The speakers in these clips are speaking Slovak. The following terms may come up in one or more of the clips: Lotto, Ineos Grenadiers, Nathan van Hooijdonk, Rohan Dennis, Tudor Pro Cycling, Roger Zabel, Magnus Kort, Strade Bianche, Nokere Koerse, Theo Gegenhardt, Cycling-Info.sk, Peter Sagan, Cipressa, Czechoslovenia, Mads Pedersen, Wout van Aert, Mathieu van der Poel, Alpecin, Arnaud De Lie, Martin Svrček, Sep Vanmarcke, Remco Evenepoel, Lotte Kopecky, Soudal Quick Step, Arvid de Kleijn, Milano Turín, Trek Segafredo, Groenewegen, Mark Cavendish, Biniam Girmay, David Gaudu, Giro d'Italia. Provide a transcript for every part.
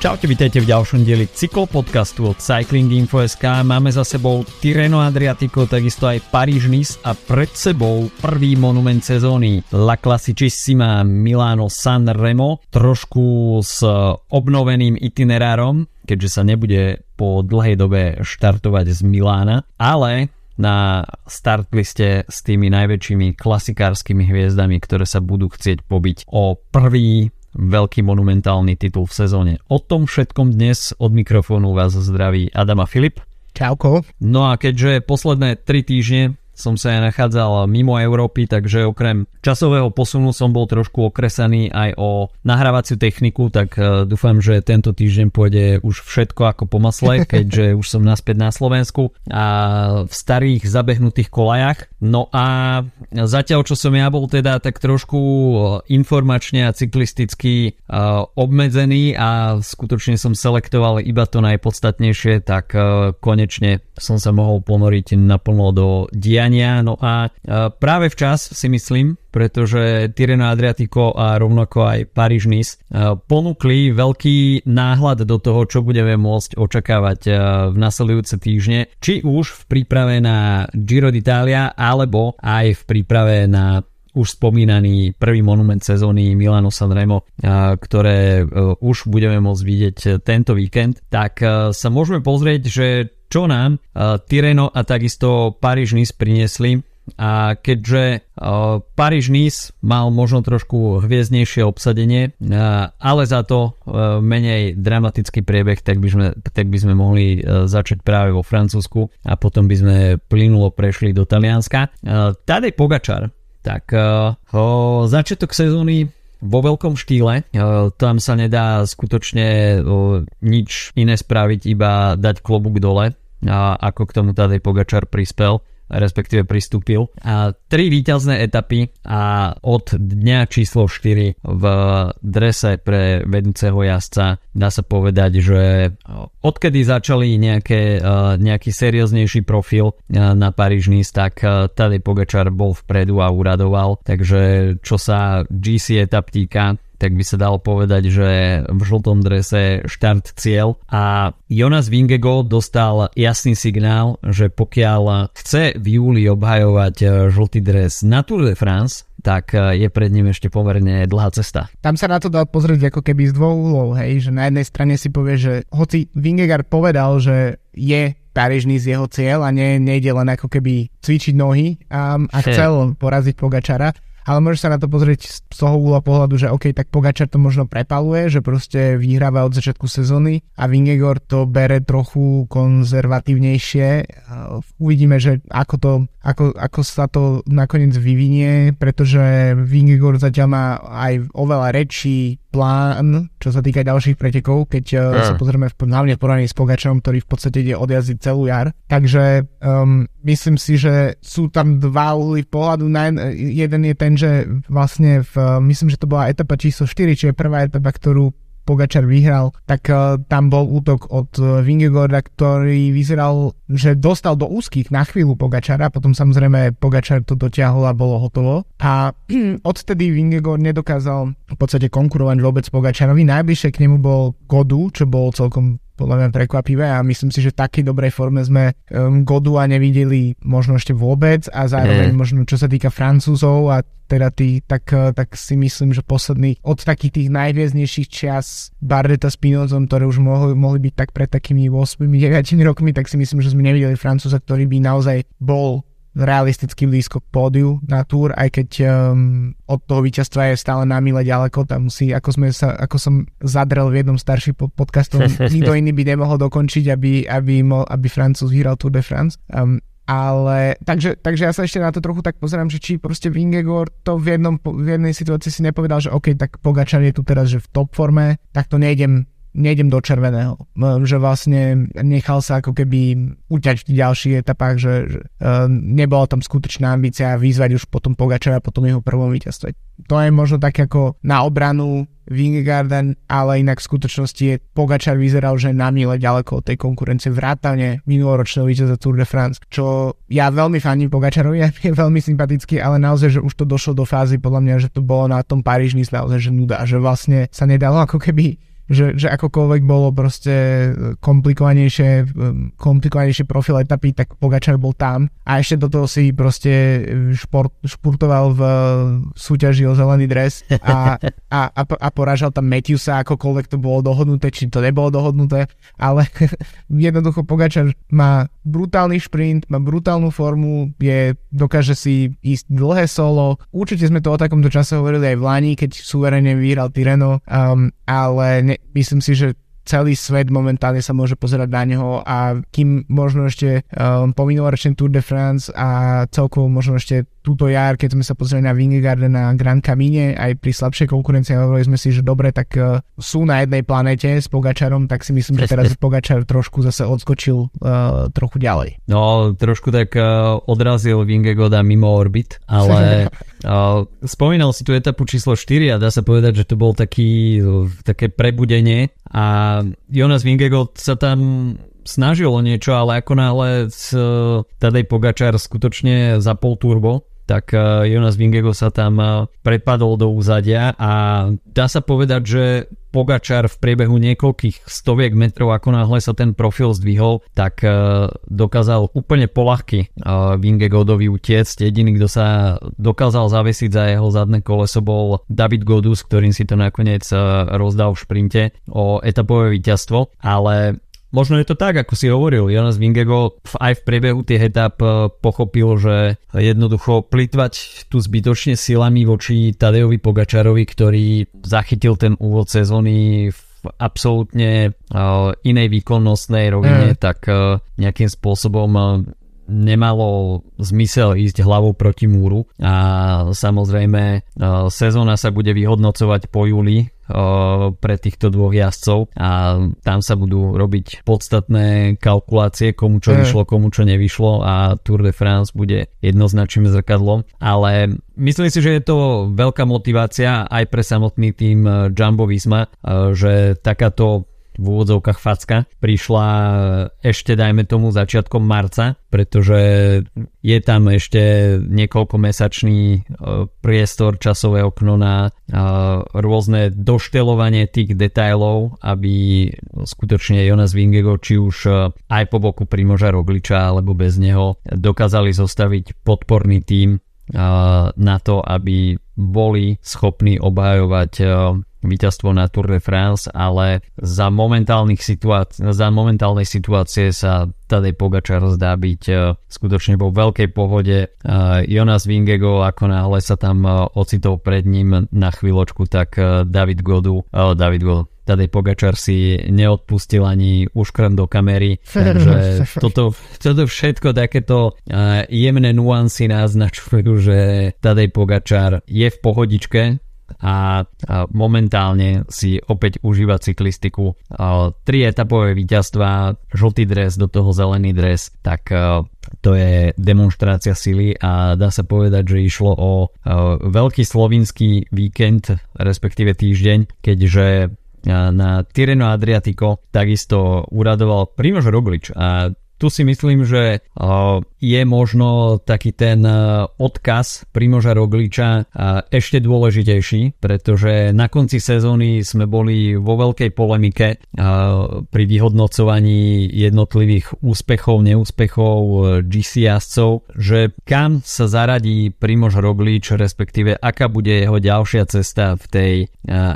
Čaute, vitajte v ďalšom dieli cyklopodcastu od Cyclinginfo.sk. Máme za sebou Tirreno-Adriatico, takisto aj Paríž-Nice a pred sebou prvý monument sezóny La Classicissima Milano San Remo, trošku s obnoveným itinerárom, keďže sa nebude po dlhej dobe štartovať z Milána, ale na startliste s tými najväčšími klasikárskymi hviezdami, ktoré sa budú chcieť pobiť o prvý veľký monumentálny titul v sezóne. O tom všetkom dnes od mikrofónu vás zdraví Adam a Filip. Čauko. No a keďže posledné 3 týždne som sa aj nachádzal mimo Európy, takže okrem časového posunu som bol trošku okresaný aj o nahrávaciu techniku, tak dúfam, že tento týždeň pôjde už všetko ako po masle, keďže už som naspäť na Slovensku a v starých zabehnutých kolajach. No a zatiaľ, čo som ja bol teda tak trošku informačne a cyklisticky obmedzený a skutočne som selektoval iba to najpodstatnejšie, tak konečne som sa mohol ponoriť naplno do diania. No a práve včas si myslím, pretože Tirreno-Adriatico a rovnako aj Paríž-Nice ponúkli veľký náhľad do toho, čo budeme môcť očakávať v nasledujúce týždne, či už v príprave na Giro d'Italia alebo aj v príprave na už spomínaný prvý monument sezóny Milano San Remo, ktoré už budeme môcť vidieť tento víkend, tak sa môžeme pozrieť, že čo nám Tirreno a takisto Paríž-Nice priniesli. A keďže Paríž-Nice mal možno trošku hviezdnejšie obsadenie, ale za to menej dramatický priebeh, tak by sme mohli začať práve vo Francúzsku a potom by sme plynulo prešli do Talianska. Tadej Pogačar, tak začiatok sezóny vo veľkom štýle, tam sa nedá skutočne nič iné spraviť, iba dať klobúk dole, ako k tomu Tadej Pogačar prispel, respektíve pristúpil. A 3 víťazné etapy a od dňa číslo 4 v drese pre vedúceho jazdca dá sa povedať, že odkedy začali nejaký serióznejší profil na Paríž-Nice, tak Tadej Pogačar bol vpredu a uradoval. Takže čo sa GC etap týka, tak by sa dalo povedať, že v žltom drese štart cieľ a Jonas Vingegaard dostal jasný signál, že pokiaľ chce v júli obhajovať žltý dres na Tour de France, tak je pred ním ešte pomerne dlhá cesta. Tam sa na to dá pozrieť ako keby z dvoch uhlov, hej, že na jednej strane si povie, že hoci Vingegaard povedal, že je Paríž-Nice z jeho cieľ a nejde len ako keby cvičiť nohy a chcel poraziť Pogačara, ale môžeš sa na to pozrieť z toho úhla pohľadu, že OK, tak Pogačar to možno prepaluje, že proste vyhráva od začiatku sezóny a Vingegaard to bere trochu konzervatívnejšie. Uvidíme, že ako sa to nakoniec vyvinie, pretože Vingegaard zatiaľ má aj oveľa rečí plán, čo sa týka ďalších pretekov, keď sa pozrieme hlavne v porovnaní s Pogačarom, ktorý v podstate ide odjazdiť celú jar. Takže myslím si, že sú tam dva uhly pohľadu. Jeden je ten, že vlastne myslím, že to bola etapa číslo 4, čiže prvá etapa, ktorú Pogačar vyhral, tak tam bol útok od Vingegaarda, ktorý vyzeral, že dostal do úzkých na chvíľu Pogačara, potom samozrejme Pogačar to dotiahol a bolo hotovo. A odtedy Vingegaard nedokázal v podstate konkurovať vôbec Pogačarovi. Najbližšie k nemu bol Gaudu, čo bol celkom podľa mňa prekvapivé a myslím si, že v takej dobrej forme sme Gaudua nevideli možno ešte vôbec a zároveň možno čo sa týka Francúzov a teda tak si myslím, že posledný od takých tých najvieznejších čias Bardeta s Pinozom, ktoré už mohli byť tak pred takými 8-9 rokmi, tak si myslím, že sme nevideli Francúza, ktorý by naozaj bol realisticky blízko k pódiu na túr, aj keď od toho víťazstva je stále na mile ďaleko, tam musí, ako som zadrel v jednom starších podcastov, nikto iný by nemohol dokončiť, aby Francúz vyhral Tour de France. Ale takže ja sa ešte na to trochu tak pozerám, že či proste Vingegaard to v jednej situácii si nepovedal, že OK, tak Pogačar je tu teraz, že v top forme, tak to nejdem do červeného, že vlastne nechal sa ako keby uťať v ďalších etapách, že nebola tam skutočná ambícia vyzvať už potom Pogačara, potom jeho prvom víťazstve. To je možno tak ako na obranu Vingegaarda, ale inak v skutočnosti Pogačar vyzeral, že na mile ďaleko od tej konkurencie vrátane minuloročného víťaza Tour de France, čo ja veľmi fandím Pogačarovi, je veľmi sympatický, ale naozaj, že už to došlo do fázy podľa mňa, že to bolo na tom Paríž-Nice naozaj, že nuda, že vlastne sa nedalo ako keby že akokoľvek bolo proste komplikovanejšie profil etapy, tak Pogačar bol tam a ešte do toho si proste športoval v súťaži o zelený dres a porážal tam Matthewsa, akokoľvek to bolo dohodnuté, či to nebolo dohodnuté, ale jednoducho Pogačar má brutálny šprint, má brutálnu formu, dokáže si ísť dlhé solo. Určite sme to o takomto čase hovorili aj v Lani, keď suverene vyhral Tirreno, ale myslím si, že celý svet momentálne sa môže pozerať na neho a kým možno ešte po minuloročnom Tour de France a celkovo možno ešte túto jar, keď sme sa pozreli na Vingegaarda na Gran Camine, aj pri slabšej konkurencii hovorili sme si, že dobre, tak sú na jednej planete s Pogačarom, tak si myslím, že teraz Pogačar trošku zase odskočil trochu ďalej. No, trošku tak odrazil Vingegaarda mimo orbit, ale spomínal si tu etapu číslo 4 a dá sa povedať, že to bol také prebudenie a Jonas Vingegaard sa tam snažil o niečo, ale akonáhle Tadej Pogačar skutočne zapol turbo, tak Jonas Vingegaard sa tam prepadol do úzadia a dá sa povedať, že Pogačar v priebehu niekoľkých stoviek metrov, ako náhle sa ten profil zdvihol, tak dokázal úplne poľahky Vingegaardovi utiecť. Jediný, kto sa dokázal zavesiť za jeho zadné koleso, bol David Gaudu, s ktorým si to nakoniec rozdal v šprinte o etapové víťazstvo, ale možno je to tak, ako si hovoril, Jonas Vingegaard aj v priebehu tých etap pochopil, že jednoducho plytvať tu zbytočne silami voči Tadejovi Pogačarovi, ktorý zachytil ten úvod sezóny v absolútne inej výkonnostnej rovine, tak nejakým spôsobom nemalo zmysel ísť hlavou proti múru a samozrejme sezóna sa bude vyhodnocovať po júli pre týchto dvoch jazdcov a tam sa budú robiť podstatné kalkulácie, komu čo vyšlo, komu čo nevyšlo a Tour de France bude jednoznačným zrkadlom, ale myslím si, že je to veľká motivácia aj pre samotný tým Jumbo-Visma, že takáto v úvodzovkách facka prišla ešte dajme tomu začiatkom marca, pretože je tam ešte niekoľkomesačný priestor, časové okno na rôzne doštelovanie tých detailov, aby skutočne Jonas Vingegaard či už aj po boku Primoža Rogliča alebo bez neho dokázali zostaviť podporný tím na to, aby boli schopní obhajovať víťazstvo na Tour de France, ale za momentálnej situácie sa Tadej Pogačar zdá byť skutočne vo veľkej pohode. Jonas Vingegaard ako náhle sa tam ocitol pred ním na chvíľočku, tak Tadej Pogačar si neodpustil ani uškran do kamery, takže toto všetko takéto jemné nuancy naznačujú, že Tadej Pogačar je v pohodičke a momentálne si opäť užíva cyklistiku. 3 etapové víťazstva, žltý dres, do toho zelený dres, tak to je demonštrácia sily a dá sa povedať, že išlo o veľký slovinský víkend, respektíve týždeň, keďže na Tirreno-Adriatico takisto uradoval Primož Roglič a tu si myslím, že je možno taký ten odkaz Primoža Rogliča ešte dôležitejší, pretože na konci sezóny sme boli vo veľkej polemike pri vyhodnocovaní jednotlivých úspechov, neúspechov GC jazdcov, že kam sa zaradí Primož Roglič, respektíve aká bude jeho ďalšia cesta v tej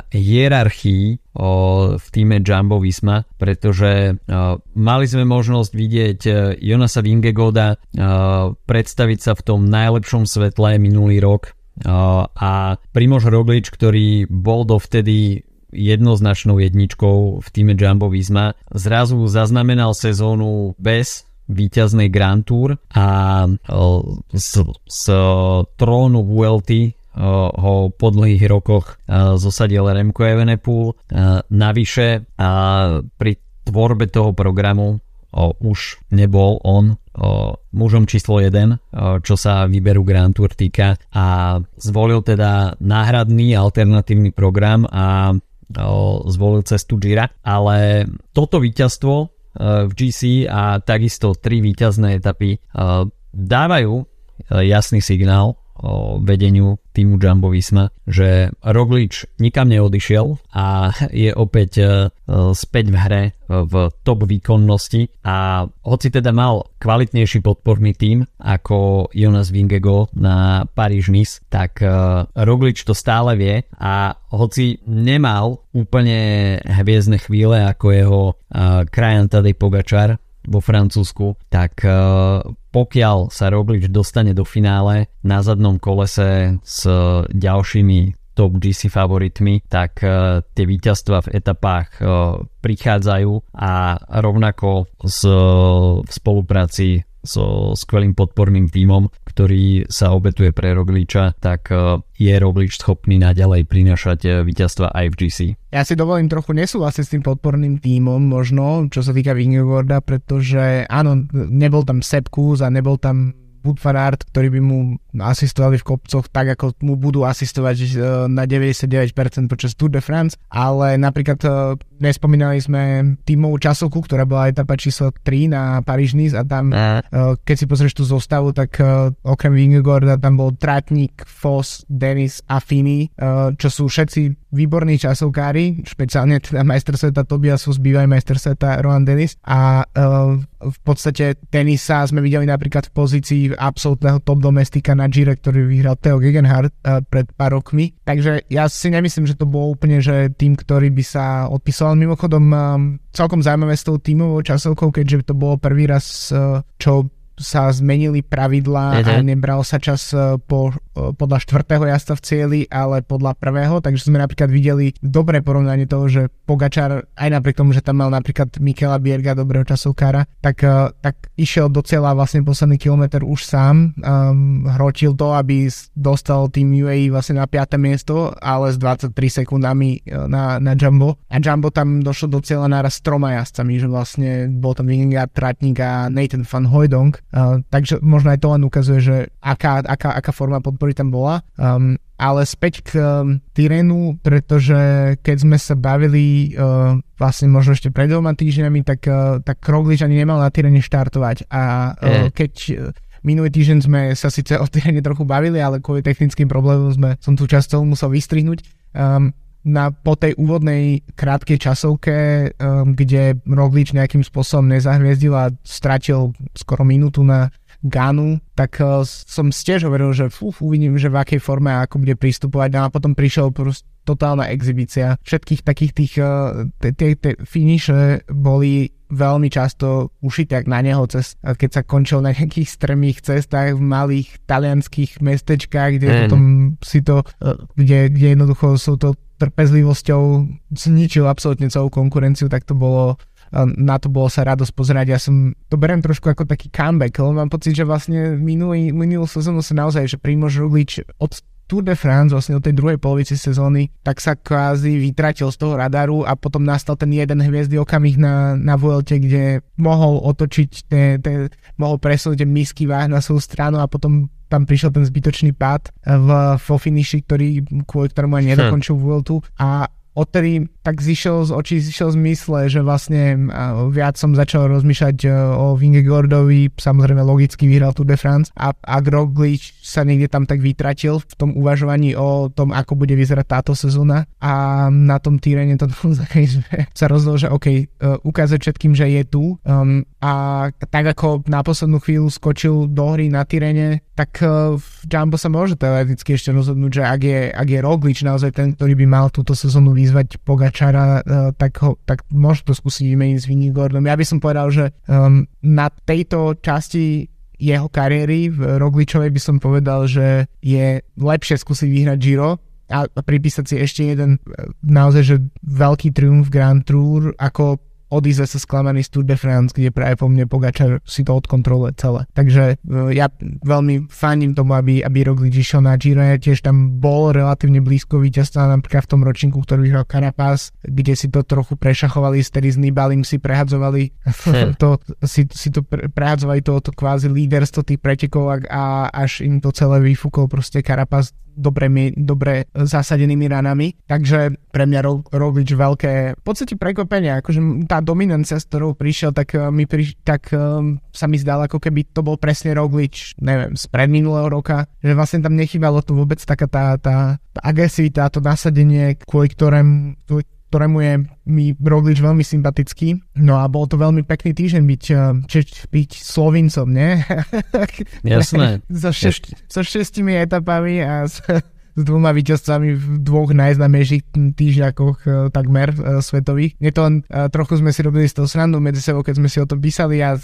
hierarchii v týme Jumbo-Visma, pretože mali sme možnosť vidieť Jonasa Vingegaarda predstaviť sa v tom najlepšom svetle minulý rok a Primož Roglič, ktorý bol dovtedy jednoznačnou jedničkou v týme Jumbo-Visma, zrazu zaznamenal sezónu bez víťaznej Grand Tour a z trónu Vuelty ho po dlhých rokoch zosadil Remco Evenepoel. Navyše pri tvorbe toho programu už nebol on mužom číslo 1, čo sa výberu Grand Tour týka, a zvolil teda náhradný alternatívny program a zvolil cestu Gira, ale toto víťazstvo v GC a takisto 3 víťazné etapy dávajú jasný signál vedeniu týmu Jumbo-Visma, že Roglič nikam neodišiel a je opäť späť v hre v top výkonnosti a hoci teda mal kvalitnejší podporný tím ako Jonas Vingegaard na Paríž-Nice, tak Roglič to stále vie a hoci nemal úplne hviezdne chvíle ako jeho krajan Tadej Pogačar vo Francúzsku, tak pokiaľ sa Roglič dostane do finále na zadnom kolese s ďalšími top GC favoritmi, tak tie víťazstva v etapách prichádzajú a rovnako v spolupráci so skvelým podporným tímom, ktorý sa obetuje pre Rogliča, tak je Roglič schopný naďalej prinašať víťazstva aj v GC. Ja si dovolím trochu nesúhlasiť s tým podporným tímom možno, čo sa týka Vingegaarda, pretože áno, nebol tam Sep a nebol tam Wout van Aert, ktorí by mu asistovali v kopcoch tak, ako mu budú asistovať na 99% počas Tour de France, ale napríklad nespomínali sme tímovú časovku, ktorá bola etapa číslo 3 na Paríž-Nice a tam, keď si pozrieš tú zostavu, tak okrem Vingegaarda tam bol Tratnik, Foss, Dennis a Fini, čo sú všetci výborní časovkári, špeciálne teda majster sveta Tobias Foss, bývalý majster sveta Rohan Dennis a v podstate Dennisa sme videli napríklad v pozícii absolútneho top domestika na Gire, ktorý vyhral Theo Gegenhardt pred pár rokmi. Takže ja si nemyslím, že to bolo úplne, že tým, ktorý by sa odpisoval. Mimochodom celkom zaujímavé s tou tímovou časovkou, keďže to bolo prvý raz, čo sa zmenili pravidlá a nebral sa čas podľa štvrtého jazda v cieli, ale podľa prvého, takže sme napríklad videli dobré porovnanie toho, že Pogačar aj napriek tomu, že tam mal napríklad Mikela Bjerga, dobrého časovkára, tak išiel do cieľa vlastne posledný kilometr už sám, hrotil to, aby dostal tým UAE vlastne na 5. miesto, ale s 23 sekundami na Jumbo a Jumbo tam došlo do cieľa naraz s troma jazdcami, že vlastne bol tam Vingegaard, Tratnik a Nathan van Hooijdonk. Takže možno aj to len ukazuje, že aká forma podpory tam bola. Ale späť k Tirrenu, pretože keď sme sa bavili vlastne možno ešte pred 2 týždňami, tak Roglič ani nemal na Tirrene štartovať. A keď minulý týždeň sme sa síce o Tirrene trochu bavili, ale kvôli technickým problémom som tú časť musel vystrihnúť. Po tej úvodnej krátkej časovke, kde Roglič nejakým spôsobom nezahviezdil a stratil skoro minútu na Ganu, tak som tiež hovoril, že uvidím, že v akej forme a ako bude pristupovať a potom prišiel proste totálna exibícia. Všetkých takých tých finiše boli veľmi často ušité na neho cez, keď sa končil na nejakých strmých cestách v malých talianských mestečkách, kde potom si to, kde jednoducho sú to trpezlivosťou zničil absolútne celú konkurenciu, tak to bolo, na to bolo sa radosť pozerať. Ja som to beriem trošku ako taký comeback, lebo mám pocit, že vlastne minulú sezónu sa naozaj, že Primož Roglič od Tour de France, vlastne od tej druhej polovici sezóny, tak sa kvázi vytratil z toho radaru a potom nastal ten jeden hviezdny okamih na Vuelte, kde mohol otočiť, mohol presunúť misky váh na svoju stranu a potom tam prišiel ten zbytočný pád vo finiši, kvôli ktorému aj nedokončil Vueltu a odtedy tak zišiel z očí, zišiel z mysle, že vlastne viac som začal rozmýšľať o Vingegaardovi, samozrejme logicky vyhral Tour de France a Roglič sa niekde tam tak vytratil v tom uvažovaní o tom, ako bude vyzerať táto sezóna a na tom Tirrene to sa rozhodol, že OK, ukázať všetkým, že je tu a tak ako na poslednú chvíľu skočil do hry na Tirrene, tak Jumbo sa môže teoreticky ešte rozhodnúť, že ak je Roglič naozaj ten, ktorý by mal túto sezónu vyzvať Pogačara, tak možno to skúsiť vymeniť s Vingegaardom. Ja by som povedal, že na tejto časti jeho kariéry v Rogličovej by som povedal, že je lepšie skúsiť vyhrať Giro a pripísať si ešte jeden naozaj že veľký triumf Grand Tour ako odísť sa sklamaný z Tour de France, kde práve po mne Pogačar si to odkontroluje celé. Takže ja veľmi fandím tomu, aby Roglič išiel na Giro. Tiež tam bol relatívne blízko víťazstva, napríklad v tom ročníku, ktorý vyhral Carapaz, kde si to trochu prešachovali, vtedy s Nibalim si prehadzovali prehadzovali to kvázi líderstvo tých pretekov a až im to celé vyfúkol proste Carapaz dobre zasadenými ranami. Takže pre mňa Roglič veľké v podstate prekvapenie, akože tá dominancia, s ktorou prišiel, tak sa mi zdalo, ako keby to bol presne Roglič, neviem, z predminulého roka, že vlastne tam nechýbalo to vôbec taká tá agresivita, to nasadenie, kvôli ktorému je mi Roglič veľmi sympatický. No a bol to veľmi pekný týždeň byť Slovincom, nie? Jasné. So 6 etapami a s 2 víťazstvami v 2 najznámejších týždňakoch takmer svetových. Je to len, trochu sme si robili z toho srandu medzi sebou, keď sme si o tom písali a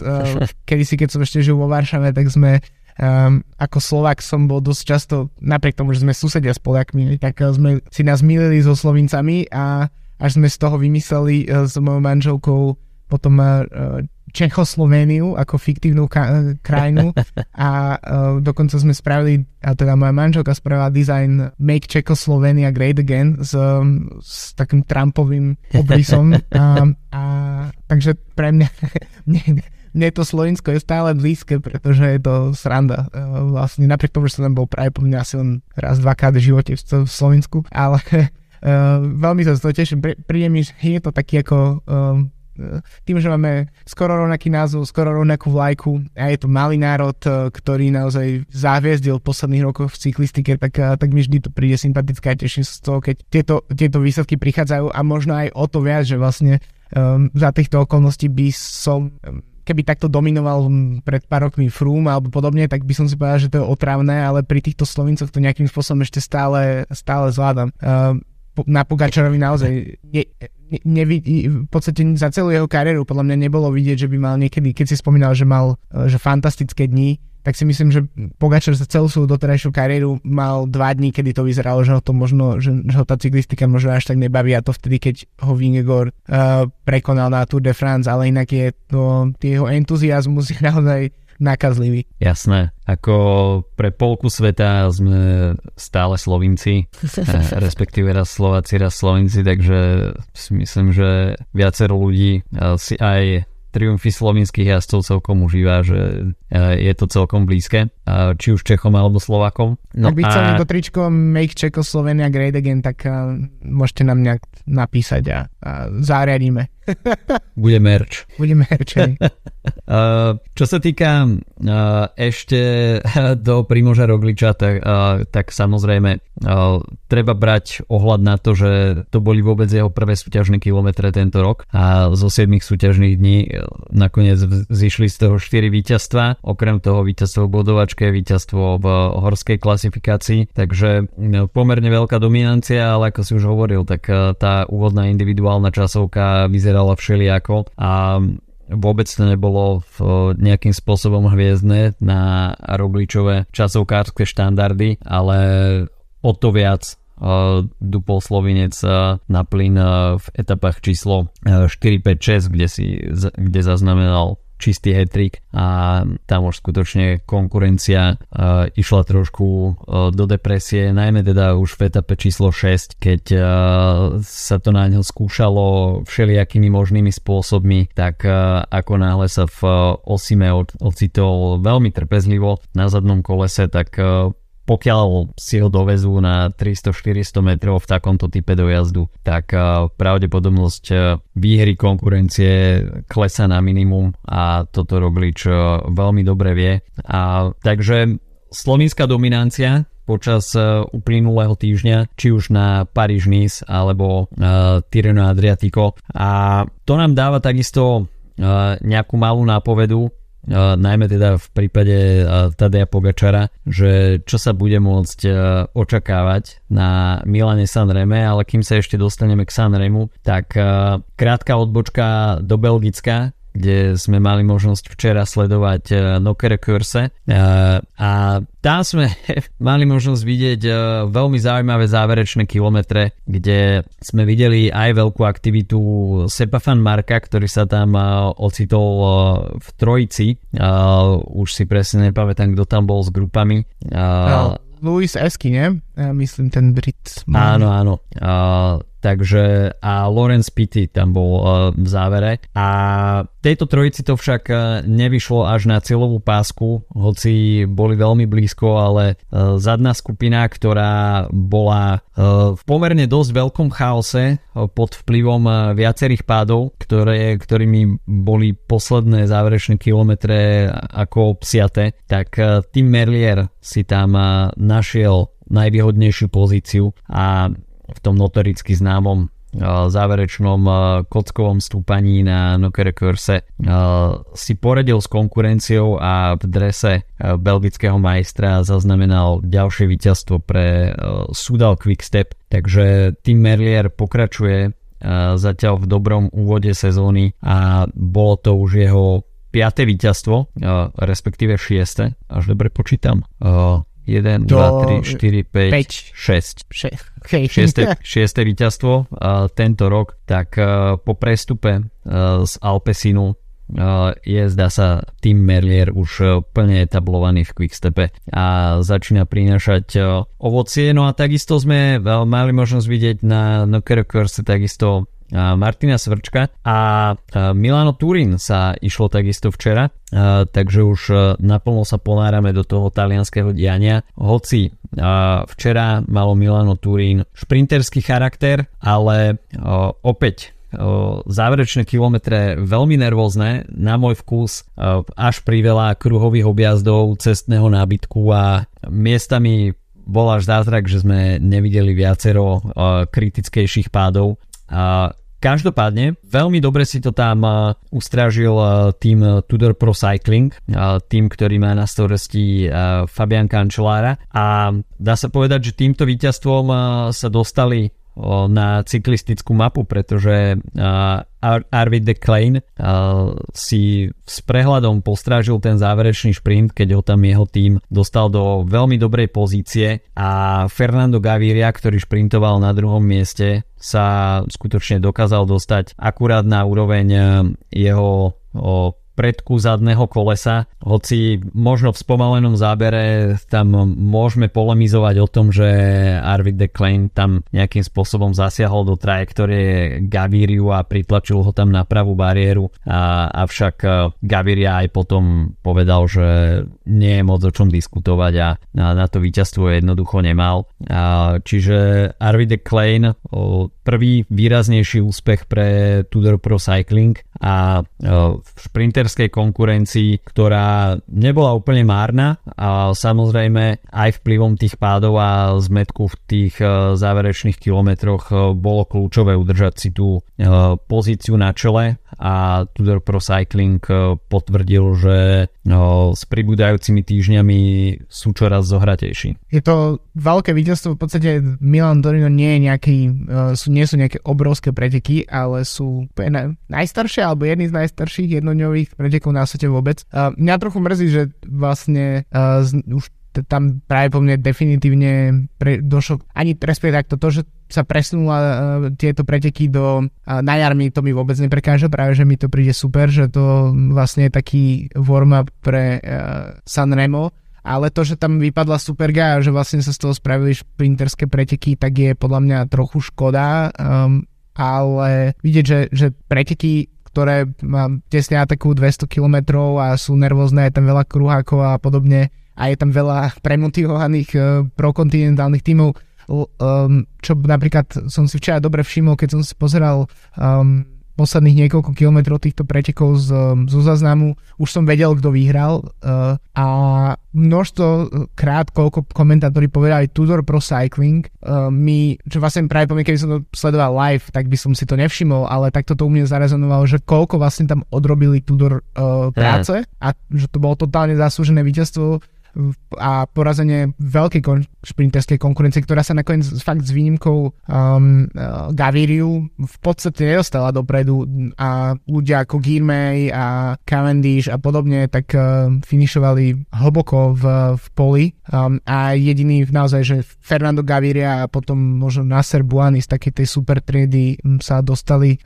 kedysi, keď som ešte žil vo Varšave, tak sme ako Slovák som bol dosť často, napriek tomu, že sme susedia s Poliakmi, tak sme si nás mýlili so Slovincami a až sme z toho vymysleli s mojou manželkou potom Čechoslovéniu ako fiktívnu krajinu a dokonca sme spravili, a teda moja manželka spravila design Make Czechoslovenia Great Again s takým Trumpovým obrysom a takže pre mňa mne to Slovinsko je stále blízke, pretože je to sranda. Vlastne napriek tomu, že som tam bol práve po mňa asi len raz, dvakrát v živote v Slovensku, ale veľmi sa to teším. Príde mi, že je to taký ako tým, že máme skoro rovnaký názov, skoro rovnakú vlajku a je to malý národ, ktorý naozaj záviesdil v posledných rokoch v cyklistike, tak mi vždy to príde sympatické a teším sa z toho, keď tieto výsledky prichádzajú a možno aj o to viac, že vlastne za týchto okolností by som, keby takto dominoval pred pár rokmi Froome alebo podobne, tak by som si povedal, že to je otravné, ale pri týchto Slovincoch to nejakým spôsobom ešte stále zvládam. Na Pogačarovi naozaj v podstate za celú jeho kariéru podľa mňa nebolo vidieť, že by mal niekedy, keď si spomínal, že mal že fantastické dni, tak si myslím, že Pogačar za celú svoju doterajšiu kariéru mal 2 dní, kedy to vyzeralo, že ho to možno, že ho tá cyklistika možno až tak nebaví a to vtedy, keď ho Vingegaard prekonal na Tour de France, ale inak je to, jeho entuziasmus je naozaj nakazlivý. Jasné, ako pre polku sveta sme stále Slovinci, respektíve raz Slováci, raz Slovinci, takže si myslím, že viacero ľudí si aj triumfy slovinských jazdcov celkom užíva, že je to celkom blízke, či už Čechom alebo Slovákom. No ak by chcel to tričko Make Czechoslovenia Great Again, tak môžete nám nejak napísať a zariadíme. Bude merch. Bude merch, hej. Čo sa týka ešte do Primoža Rogliča, tak samozrejme treba brať ohľad na to, že to boli vôbec jeho prvé súťažné kilometre tento rok a zo 7 súťažných dní nakoniec zišli z toho 4 víťazstva. Okrem toho víťazstvo v bodovačke, víťazstvo v horskej klasifikácii, takže pomerne veľká dominancia, ale ako si už hovoril, tak tá úvodná individuálna časovka vyzerala všelijako a vôbec to nebolo nejakým spôsobom hviezdne na Rogličové časovkárske štandardy, ale o to viac dupol Slovinec na plyn v etapách číslo 4, 5, 6, kde zaznamenal čistý hat-trick a tam už skutočne konkurencia išla trošku do depresie, najmä teda už v etape číslo 6, keď sa to na ňo skúšalo všelijakými možnými spôsobmi, tak ako náhle sa v osime ocitol veľmi trpezlivo na zadnom kolese, tak pokiaľ si ho dovezú na 300-400 metrov v takomto type dojazdu, tak pravdepodobnosť výhry konkurencie klesá na minimum a toto Roglič veľmi dobre vie. A takže slovinská dominancia počas uplynulého týždňa, či už na Paríž-Nice alebo Tirreno-Adriatico. A to nám dáva takisto nejakú malú nápovedu, najmä teda v prípade Tadeja Pogačara, že čo sa bude môcť očakávať na Milane San Reme, ale kým sa ešte dostaneme k San Remu, tak krátka odbočka do Belgicka, kde sme mali možnosť včera sledovať Nokere Koerse a tam sme mali možnosť vidieť veľmi zaujímavé záverečné kilometre, kde sme videli aj veľkú aktivitu Sepa Vanmarcka, ktorý sa tam ocitol v trojici, už si presne nepamätám, kto tam bol s grupami. Luis Esky, nie? Myslím, ten Brit. Áno, áno. Takže a Laurence Pitty tam bol v závere. A tejto trojici to však nevyšlo až na cieľovú pásku, hoci boli veľmi blízko, ale zadná skupina, ktorá bola v pomerne dosť veľkom chaose pod vplyvom viacerých pádov, ktorými boli posledné záverečné kilometre ako obsiate, tak Tim Merlier si tam našiel najvýhodnejšiu pozíciu a v tom notoricky známom záverečnom kockovom stúpaní na Nokere Koerse si poradil s konkurenciou a v drese belgického majstra zaznamenal ďalšie víťazstvo pre Soudal Quick Step. Takže Tim Merlier pokračuje zatiaľ v dobrom úvode sezóny a bolo to už jeho 5. víťazstvo, respektíve 6. Až dobre počítam. 1, 2, 3, 4, 5, 6. 6. víťazstvo tento rok, tak po prestupe z Alpecinu je, zdá sa, Tim Merlier už plne etablovaný v Quickstepe a začína prinášať ovocie. No a takisto sme mali možnosť vidieť na Nokere Koerse takisto Martina Svrčka a Milano Turín sa išlo takisto včera, takže už naplno sa ponárame do toho talianského diania, hoci včera malo Milano Turín šprinterský charakter, ale opäť záverečné kilometre veľmi nervózne na môj vkus, až priveľa kruhových objazdov, cestného nábytku a miestami bol až zázrak, že sme nevideli viacero kritickejších pádov. Každopádne veľmi dobre si to tam ustrážil tým Tudor Pro Cycling, tým, ktorý má na starosti Fabian Cancellara, a dá sa povedať, že týmto víťazstvom sa dostali na cyklistickú mapu, pretože Arvid de Kleijn si s prehľadom postrážil ten záverečný šprint, keď ho tam jeho tým dostal do veľmi dobrej pozície, a Fernando Gaviria, ktorý šprintoval na 2. mieste, sa skutočne dokázal dostať akurát na úroveň jeho predku zadného kolesa, hoci možno v spomalenom zábere tam môžeme polemizovať o tom, že Arvid de Kleijn tam nejakým spôsobom zasiahol do trajektórie Gaviriu a pritlačil ho tam na pravú bariéru, avšak Gaviria aj potom povedal, že nie je moc o čom diskutovať a na to víťazstvo jednoducho nemal. Čiže Arvid de Kleijn prvý výraznejší úspech pre Tudor Pro Cycling a v šprinterskej konkurencii, ktorá nebola úplne márna, a samozrejme aj vplyvom tých pádov a zmetku v tých záverečných kilometroch bolo kľúčové udržať si tú pozíciu na čele a Tudor Pro Cycling potvrdil, že s pribúdajúcimi týždňami sú čoraz zohratejší. Je to veľké víťazstvo, v podstate Milan Torino nie sú nejaké obrovské preteky, ale sú najstaršie alebo jedný z najstarších jednodňových pretekov na svete vôbec. Mňa trochu mrzí, že vlastne už tam práve po mne definitívne došlo ani respektíve takto to, že sa presunula tieto preteky do na jar, mi to mi vôbec neprekáže, práve že mi to príde super, že to vlastne je taký warm-up pre San Remo. Ale to, že tam vypadla Superga a že vlastne sa z toho spravili šprinterské preteky, tak je podľa mňa trochu škoda, ale vidieť, že preteky, ktoré tesne atakujú 200 km a sú nervózne, je tam veľa kruhákov a podobne a je tam veľa premotivovaných prokontinentálnych tímov, čo napríklad som si včera dobre všimol, keď som si pozeral posledných niekoľko kilometrov týchto pretekov zo záznamu, už som vedel, kto vyhral, a množstvo krát, koľko komentátori povedali Tudor Pro Cycling, čo vlastne práve po mne, keby som to sledoval live, tak by som si to nevšimol, ale takto to u mňa zarezonovalo, že koľko vlastne tam odrobili Tudor práce a že to bolo totálne zaslúžené víťazstvo a porazenie veľkej šprinterskej konkurencie, ktorá sa nakoniec fakt s výnimkou Gaviriu v podstate nedostala dopredu a ľudia ako Girmay a Cavendish a podobne tak finišovali hlboko v poli, a jediný naozaj, že Fernando Gaviria a potom možno Nacer Bouhanni z takej tej super triedy sa dostali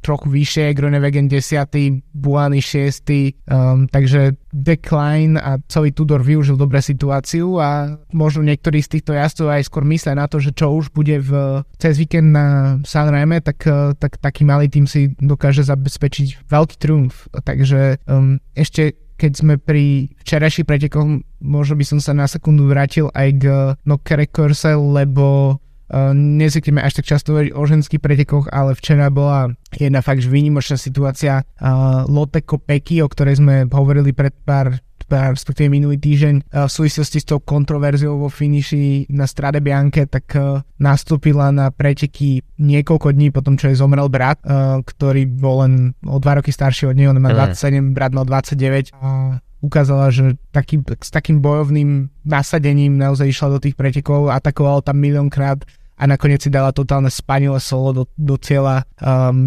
trochu vyššie, Groenewegen 10., Bouhanni 6., takže De Kleijn a celý Tudor využil dobre situáciu a možno niektorí z týchto jazdcov aj skôr myslia na to, že čo už bude cez víkend na San Reme, tak taký malý tým si dokáže zabezpečiť veľký triumf. Takže ešte keď sme pri včerajších pretekoch, možno by som sa na sekundu vrátil aj k Nokere Koerse, lebo nezvykneme až tak často hovoriť o ženských pretekoch, ale včera bola jedna fakt výnimočná situácia Lotte Kopecky, o ktorej sme hovorili pred pár respektíve minulý týždeň v súvislosti s tou kontroverziou vo finiši na Strade Bianche, tak nastúpila na preteky niekoľko dní potom, čo jej zomrel brat, ktorý bol len o 2 roky starší od nej, on má 27, brat mal 29 a ukázala, že s takým bojovným nasadením naozaj išla do tých pretekov, atakovala tam miliónkrát a nakoniec si dala totálne spanilé solo do cieľa,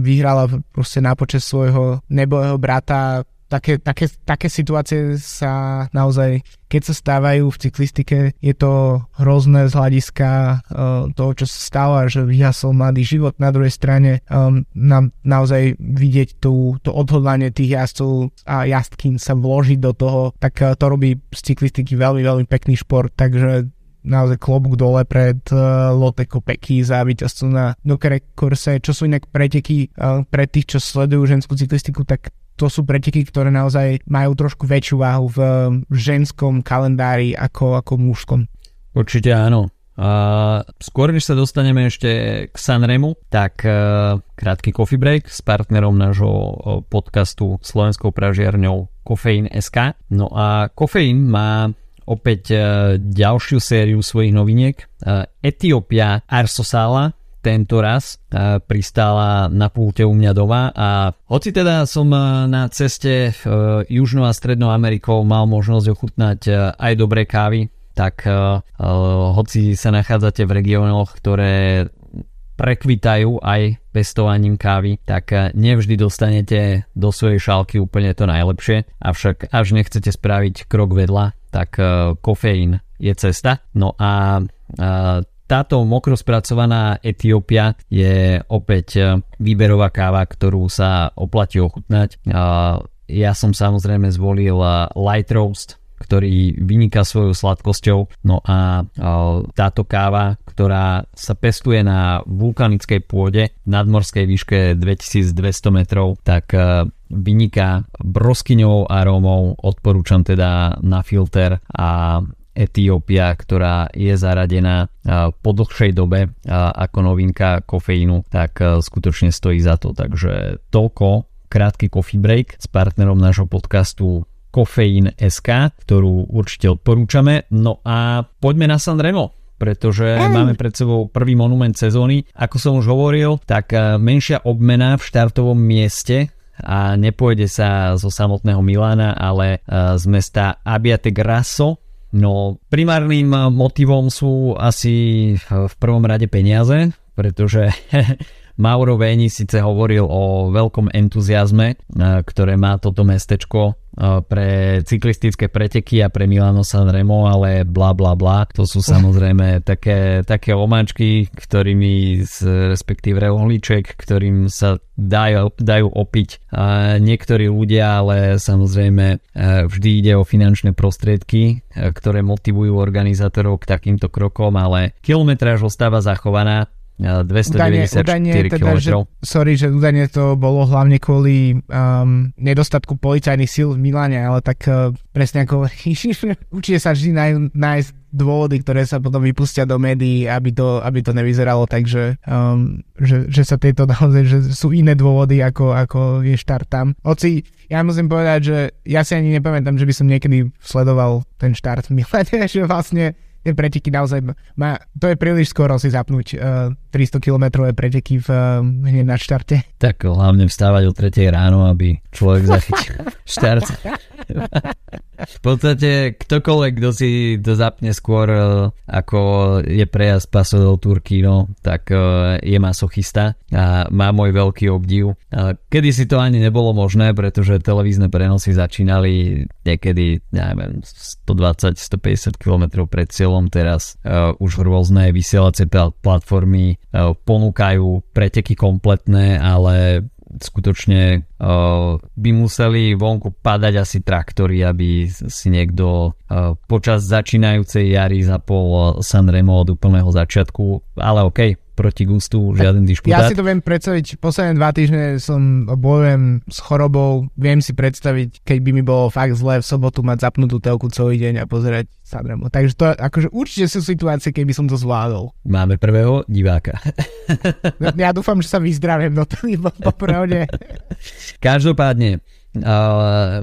vyhrala proste na počesť svojho nebojho brata. Také situácie sa naozaj, keď sa stávajú v cyklistike, je to hrozné z hľadiska toho, čo sa stalo, že vyhasol mladý život. Na druhej strane nám naozaj vidieť to odhodlanie tých jazdcov a jazdkín sa vložiť do toho, tak to robí z cyklistiky veľmi, veľmi pekný šport, takže naozaj klobúk dole pred Lotte Kopecky za víťazstvo na Nokere Koerse, čo sú inak preteky pre tých, čo sledujú ženskú cyklistiku, tak to sú preteky, ktoré naozaj majú trošku väčšiu váhu v ženskom kalendári ako v mužskom. Určite áno. Skôr, než sa dostaneme ešte k Sanremu, tak krátky coffee break s partnerom nášho podcastu slovenskou pražiarňou Coffeein.sk. No a Coffeein má opäť ďalšiu sériu svojich noviniek. Etiópia Arsosala tento raz pristála na pulte u mňa doma a hoci teda som na ceste Južnou a Strednou Amerikou mal možnosť ochutnať aj dobré kávy, tak hoci sa nachádzate v regiónoch, ktoré prekvitajú aj pestovaním kávy, tak nevždy dostanete do svojej šálky úplne to najlepšie, avšak až nechcete spraviť krok vedľa, tak Coffeein je cesta. No a táto mokrospracovaná Etiópia je opäť výberová káva, ktorú sa oplatí ochutnať. Ja som samozrejme zvolil Light Roast, ktorý vyniká svojou sladkosťou. No a táto káva, ktorá sa pestuje na vulkanickej pôde v nadmorskej výške 2200 metrov, tak vyniká broskyňovou arómou. Odporúčam teda na filter a Etiópia, ktorá je zaradená po dlhšej dobe ako novinka Coffeeinu, tak skutočne stojí za to. Takže toľko krátky coffee break s partnerom nášho podcastu Coffeein.sk, ktorú určite odporúčame. No a poďme na San Remo, pretože máme pred sebou prvý monument sezóny. Ako som už hovoril, tak menšia obmena v štartovom mieste a nepôjde sa zo samotného Milána, ale z mesta Abbiategrasso. No, primárnym motivom sú asi v prvom rade peniaze, pretože Mauro Veni síce hovoril o veľkom entuziasme, ktoré má toto mestečko pre cyklistické preteky a pre Milano San Remo, ale bla bla bla. To sú samozrejme také omáčky, ktorými respektíve uhlíček, ktorým sa dajú opiť niektorí ľudia, ale samozrejme vždy ide o finančné prostriedky, ktoré motivujú organizátorov k takýmto krokom, ale kilometráž ostáva zachovaná 294 km. Že údajne to bolo hlavne kvôli nedostatku policajných síl v Miláne, ale tak presne ako určite sa vždy nájsť dôvody, ktoré sa potom vypustia do médií, aby to nevyzeralo tak, že sa tieto naozaj, že sú iné dôvody, ako je štart tam. Hoci ja musím povedať, že ja si ani nepamätám, že by som niekedy sledoval ten štart v Miláne, že vlastne tie preteky naozaj to je príliš skoro si zapnúť 300-kilometrové preteky hneď na štarte. Tak hlavne vstávať o 3:00 ráno, aby človek zachytil štart. V podstate ktokoľvek, kto si to zapne skôr, ako je prejazd Paso del Turquino, tak je masochista a má môj veľký obdiv. Kedy si to ani nebolo možné, pretože televízne prenosy začínali niekedy, neviem, 120-150 km pred cieľom, teraz už rôzne vysielacie platformy ponúkajú preteky kompletné, ale skutočne by museli vonku padať asi traktory, aby si niekto počas začínajúcej jary zapol Sanremo od úplného začiatku, ale okej. Proti gustu, žiaden disputát. Ja si to viem predstaviť, posledné 2 týždne bojujem s chorobou, viem si predstaviť, keď by mi bolo fakt zle v sobotu mať zapnutú telku celý deň a pozerať San Remo. Takže to akože určite sú situácie, keby som to zvládol. Máme prvého diváka. Ja dúfam, že sa vyzdravím, no to iba popravde. Každopádne,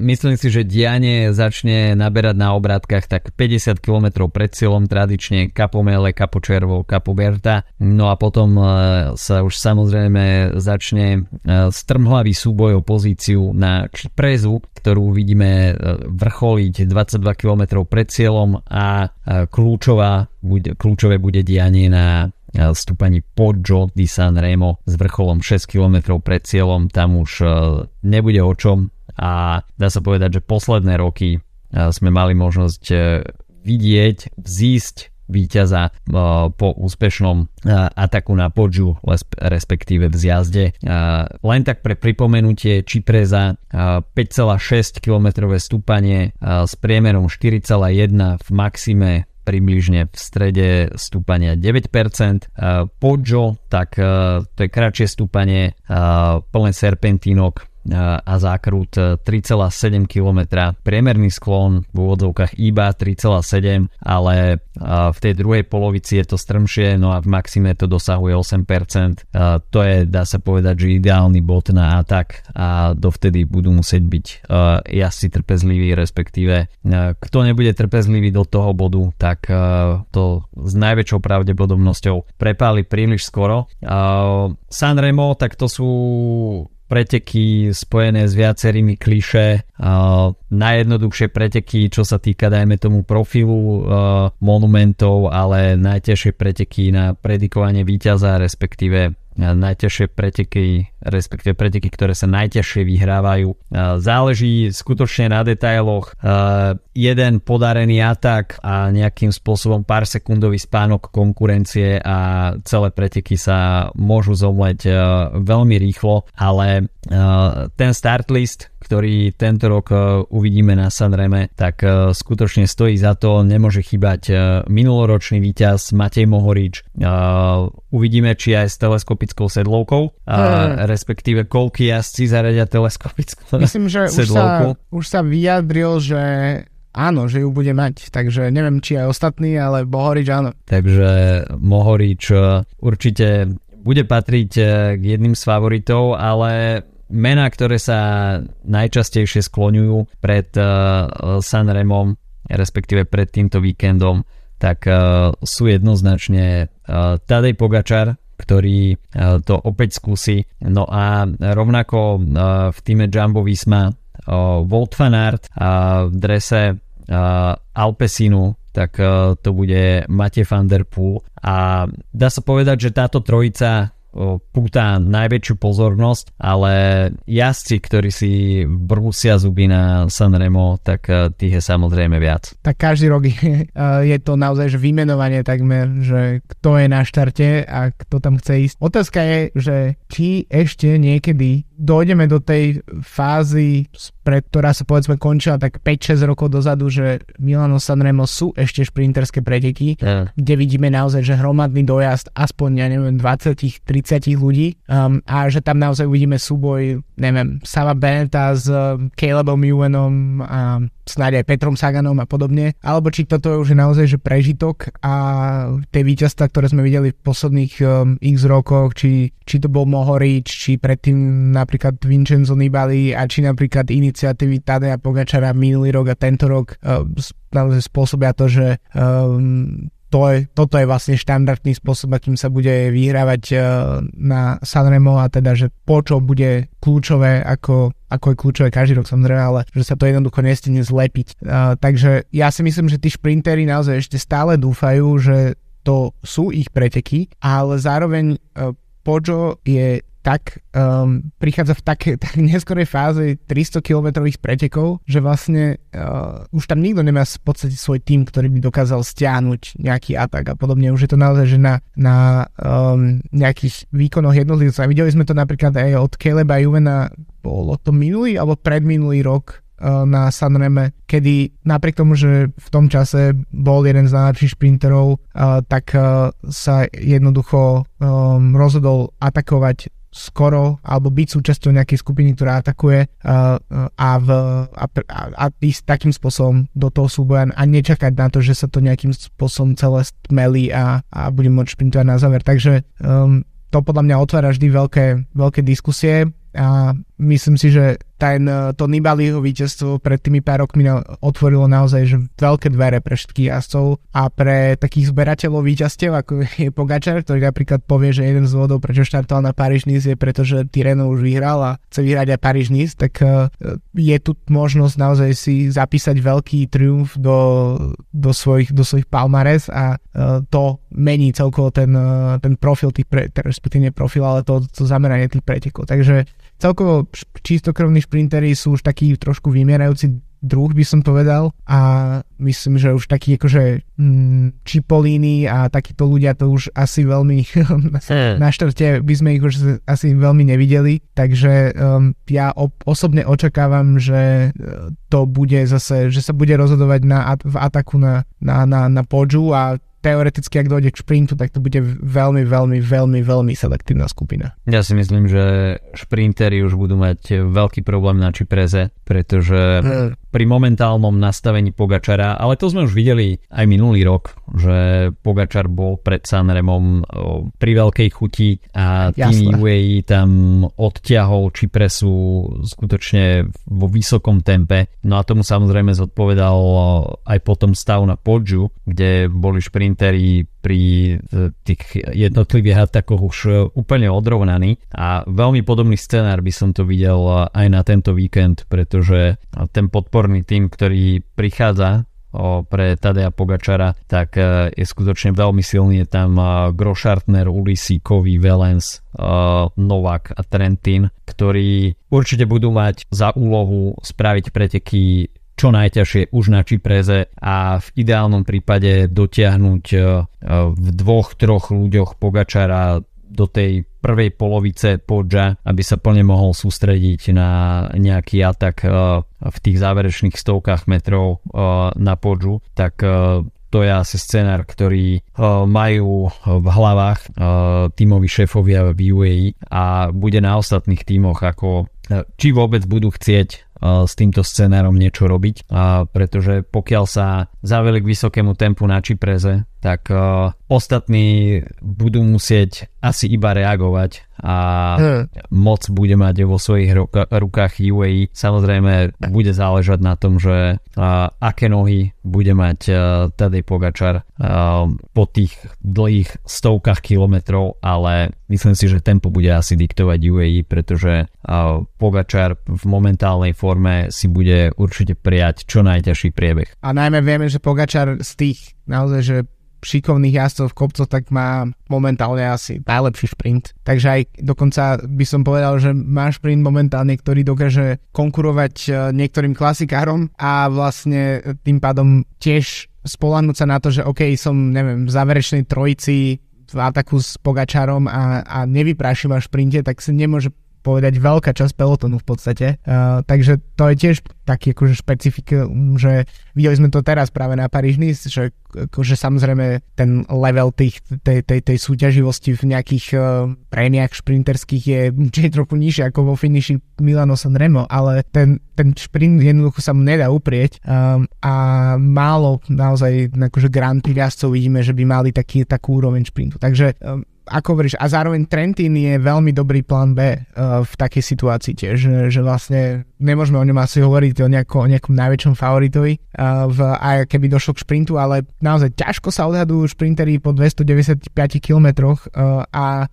myslím si, že dianie začne naberať na obrátkach tak 50 km pred cieľom, tradične Capomele, Capocervo, Capoberta, no a potom sa už samozrejme začne strmhlavý súboj o pozíciu na Cipressu, ktorú vidíme vrcholiť 22 km pred cieľom, a kľúčové bude dianie na stúpaní Poggio di San Remo s vrcholom 6 km pred cieľom. Tam už nebude o čom. A dá sa povedať, že posledné roky sme mali možnosť vidieť, vzísť víťaza po úspešnom ataku na Poggio, respektíve v zjazde. Len tak pre pripomenutie, Cipressa 5,6 km stúpanie s priemerom 4,1 v maxime, približne v strede stúpania 9%. Poggio, tak to je kratšie stúpanie plné serpentínok a zákrut 3,7 km. Priemerný sklon v úvodzovkách iba 3,7, ale v tej druhej polovici je to strmšie, no a v maxime to dosahuje 8%. To je, dá sa povedať, že ideálny bod na atak, a dovtedy budú musieť byť jazdci trpezliví, respektíve kto nebude trpezlivý do toho bodu, tak to s najväčšou pravdepodobnosťou prepáli príliš skoro. San Remo, tak to sú preteky spojené s viacerými klišé. Najjednoduchšie preteky, čo sa týka, dajme tomu, profilu monumentov, ale najťažšie preteky na predikovanie víťaza, respektíve preteky, ktoré sa najťažšie vyhrávajú. Záleží skutočne na detailoch. Jeden podarený atak a nejakým spôsobom pár sekundový spánok konkurencie a celé preteky sa môžu zomleť veľmi rýchlo, ale ten start list, ktorý tento rok uvidíme na Sanreme, tak skutočne stojí za to, nemôže chýbať minuloročný víťaz Matej Mohorič. Uvidíme, či aj s teleskopickou sedlovkou, respektíve koľky jazdci zaradia teleskopickú sedlovku. Myslím, že už sa vyjadril, že áno, že ju bude mať, takže neviem, či aj ostatní, ale Mohorič áno. Takže Mohorič určite bude patriť k jedným z favoritov, ale mená, ktoré sa najčastejšie skloňujú pred San Remom, respektíve pred týmto víkendom, tak sú jednoznačne Tadej Pogačar, ktorý to opäť skúsi, no a rovnako v týme Jumbo-Visma Wout van Aert v drese Alpecinu, tak to bude Mathieu van der Poel, a dá sa povedať, že táto trojica púta najväčšiu pozornosť, ale jazdci, ktorí si brúsia zuby na Sanremo, tak tých je samozrejme viac. Tak každý rok je to naozaj že vymenovanie takmer, že kto je na štarte a kto tam chce ísť. Otázka je, že či ešte niekedy dojdeme do tej fázy, ktorá sa povedzme končila tak 5-6 rokov dozadu, že Milano Sanremo sú ešte šprinterské preteky, kde vidíme naozaj že hromadný dojazd aspoň, ja neviem, 20-30 ľudí, a že tam naozaj uvidíme súboj, neviem, Sama Beneta s Calebom Ewanom a snáď aj Petrom Saganom a podobne, alebo či toto je už naozaj že prežitok a tie víťazstvá, ktoré sme videli v posledných x rokoch, či to bol Mohorič, či predtým napríklad Vincenzo Nibali, a či napríklad iniciatívy Tadeja Pogačara minulý rok a tento rok naozaj spôsobia to, že toto je vlastne štandardný spôsob, akým sa bude vyhrávať na Sanremo, a teda, že po čo bude kľúčové, ako je kľúčové každý rok samozrejme, ale že sa to jednoducho nestihne zlepiť. Takže ja si myslím, že tí šprintéri naozaj ešte stále dúfajú, že to sú ich preteky, ale zároveň Poggio je tak prichádza v tak neskorej fáze 300-kilometrových pretekov, že vlastne už tam nikto nemá v podstate svoj tím, ktorý by dokázal stiahnuť nejaký atak a podobne. Už je to naozaj, že na nejakých výkonoch jednotlivcov. A videli sme to napríklad aj od Caleba Ewena, bolo to minulý alebo predminulý rok na San Reme, kedy napriek tomu, že v tom čase bol jeden z najlepších šprinterov, tak sa jednoducho rozhodol atakovať skoro, alebo byť súčasťou nejakej skupiny, ktorá atakuje a ísť takým spôsobom do toho súboja a nečakať na to, že sa to nejakým spôsobom celé stmelí a bude môcť šprintovať na záver. Takže to podľa mňa otvára vždy veľké diskusie a myslím si, že to Nibaliho víťazstvo pred tými pár rokmi otvorilo naozaj že veľké dvere pre všetkých jazdcov a pre takých zberateľov víťazstiev, ako je Pogačar, ktorý napríklad povie, že jeden z dôvodov, prečo štartoval na Paríž-Nice, je preto, že Tirreno už vyhral a chce vyhrať aj Paríž-Nice, tak je tu možnosť naozaj si zapísať veľký triumf do svojich palmares a to mení celkovo ten profil, respektíve profil, ale to zameranie tých pretekov. Takže celkovo čistokrvní šprinteri sú už taký trošku vymierajúci druh, by som povedal, a myslím, že už takí akože Cipollini a takíto ľudia to už asi veľmi na štarte by sme ich už asi veľmi nevideli, takže ja osobne očakávam, že to bude zase, že sa bude rozhodovať v ataku na Poggiu a teoreticky, ak dojde k šprintu, tak to bude veľmi, veľmi, veľmi, veľmi selektívna skupina. Ja si myslím, že šprinteri už budú mať veľký problém na Cipresse, pretože pri momentálnom nastavení Pogačara, ale to sme už videli aj minulý rok, že Pogačar bol pred Sanremom pri veľkej chuti a tým UAE tam odťahol Cipressu skutočne vo vysokom tempe. No a tomu samozrejme zodpovedal aj potom stav na Poggiu, kde boli šprinti pri tých jednotlivých atakoch už úplne odrovnaný a veľmi podobný scenár by som to videl aj na tento víkend, pretože ten podporný tím, ktorý prichádza pre Tadeja Pogačara, tak je skutočne veľmi silný. Je tam Groschartner, Ulissi, Kový, Velens, Novak a Trentin, ktorí určite budú mať za úlohu spraviť preteky čo najťažšie už na Cipresse a v ideálnom prípade dotiahnuť v dvoch, troch ľuďoch Pogačara do tej prvej polovice Poggia, aby sa plne mohol sústrediť na nejaký atak v tých záverečných stovkách metrov na Poggiu, tak to je asi scenár, ktorý majú v hlavách tímoví šéfovia v UAE a bude na ostatných tímoch, ako či vôbec budú chcieť s týmto scenárom niečo robiť, pretože pokiaľ sa zaveli k vysokému tempu na Cipresse, tak ostatní budú musieť asi iba reagovať a moc bude mať vo svojich rukách UAE. Samozrejme bude záležať na tom, že aké nohy bude mať Tadej Pogačar po tých dlhých stovkách kilometrov, ale myslím si, že tempo bude asi diktovať UAE, pretože Pogačar v momentálnej forme si bude určite prijať čo najťažší priebeh. A najmä vieme, že Pogačar z tých naozaj, že šikovných jazdcov v kopcoch, tak má momentálne asi najlepší šprint. Takže aj dokonca by som povedal, že má šprint momentálne, ktorý dokáže konkurovať niektorým klasikárom a vlastne tým pádom tiež spoľahnúť sa na to, že OK, som, neviem, v záverečnej trojici v ataku s Pogačarom a nevyprášim ma v šprinte, tak si nemôže povedať veľká časť pelotonu v podstate. Takže to je tiež taký akože špecifikum, že videli sme to teraz práve na Paríž-Nice, že akože samozrejme ten level tej súťaživosti v nejakých prémiách šprinterských je trochu nižšie ako vo finiši Milano San Remo, ale ten šprint jednoducho sa mu nedá uprieť a málo naozaj akože Grand Prix jazdcov vidíme, že by mali takú úroveň šprintu. Takže ako hovoríš, a zároveň Trentin je veľmi dobrý plán B v takej situácii tiež, že vlastne nemôžeme o ňom asi hovoriť o nejakom najväčšom favoritovi, aj keby došlo k šprintu, ale naozaj ťažko sa odhadujú šprinteri po 295 kilometroch a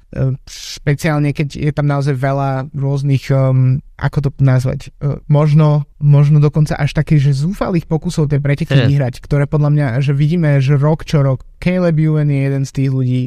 špeciálne, keď je tam naozaj veľa rôznych ako to nazvať, možno dokonca až také, že zúfalých pokusov tie preteky vyhrať, ktoré podľa mňa, že vidíme, že rok čo rok Caleb Ewan je jeden z tých ľudí,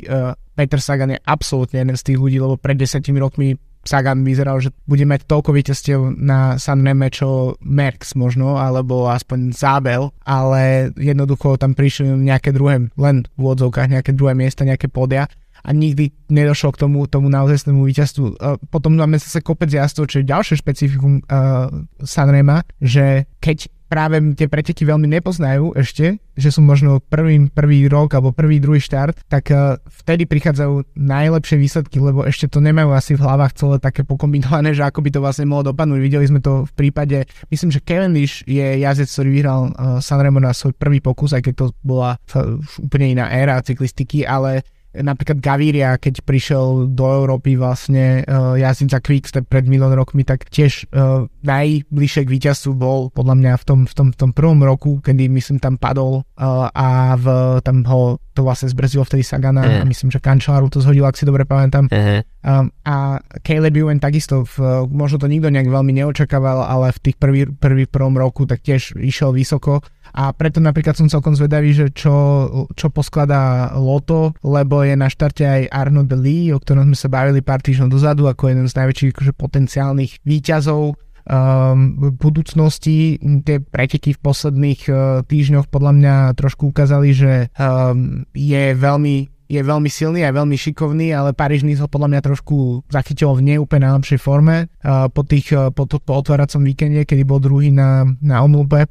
Peter Sagan je absolútne jeden z tých ľudí, lebo pred 10 rokmi Sagan vyzeral, že bude mať toľko víťazstiev na San Reme, čo Merckx možno, alebo aspoň Zabel, ale jednoducho tam prišli nejaké druhé, len v odzovkách, nejaké druhé miesta, nejaké podia a nikdy nedošlo k tomu naozajstnému víťazstvu. Potom máme zase kopec jazdcov, čo je ďalšie špecifikum San Rema, že keď práve tie preteky veľmi nepoznajú ešte, že sú možno prvý rok alebo prvý, druhý štart, tak vtedy prichádzajú najlepšie výsledky, lebo ešte to nemajú asi v hlavách celé také pokombinované, že ako by to vlastne mohlo dopadnúť. Videli sme to v prípade, myslím, že Cavendish je jazdec, ktorý vyhral Sanremo na svoj prvý pokus, aj keď to bola úplne iná éra cyklistiky, ale napríklad Gaviria, keď prišiel do Európy vlastne jazdiť za Quick Step pred milión rokmi, tak tiež najbližšie k víťazstvu bol podľa mňa v tom prvom roku, kedy myslím tam padol a tam ho to vlastne zbrzdilo vtedy Sagana a myslím, že Cancellara to zhodilo, ak si dobre pamätám. A Caleb Ewan takisto, možno to nikto nejak veľmi neočakával, ale v tých prvom roku tak tiež išiel vysoko. A preto napríklad som celkom zvedavý, že čo poskladá Lotto, lebo je na štarte aj Arnaud De Lie, o ktorom sme sa bavili pár týždňov dozadu, ako jeden z najväčších potenciálnych výťazov v budúcnosti. Tie preteky v posledných týždňoch podľa mňa trošku ukázali, že je veľmi silný a veľmi šikovný, ale Paríž-Nice ho podľa mňa trošku zachytil v neúplne najlepšej forme po otváracom víkende, kedy bol druhý na omlúbe.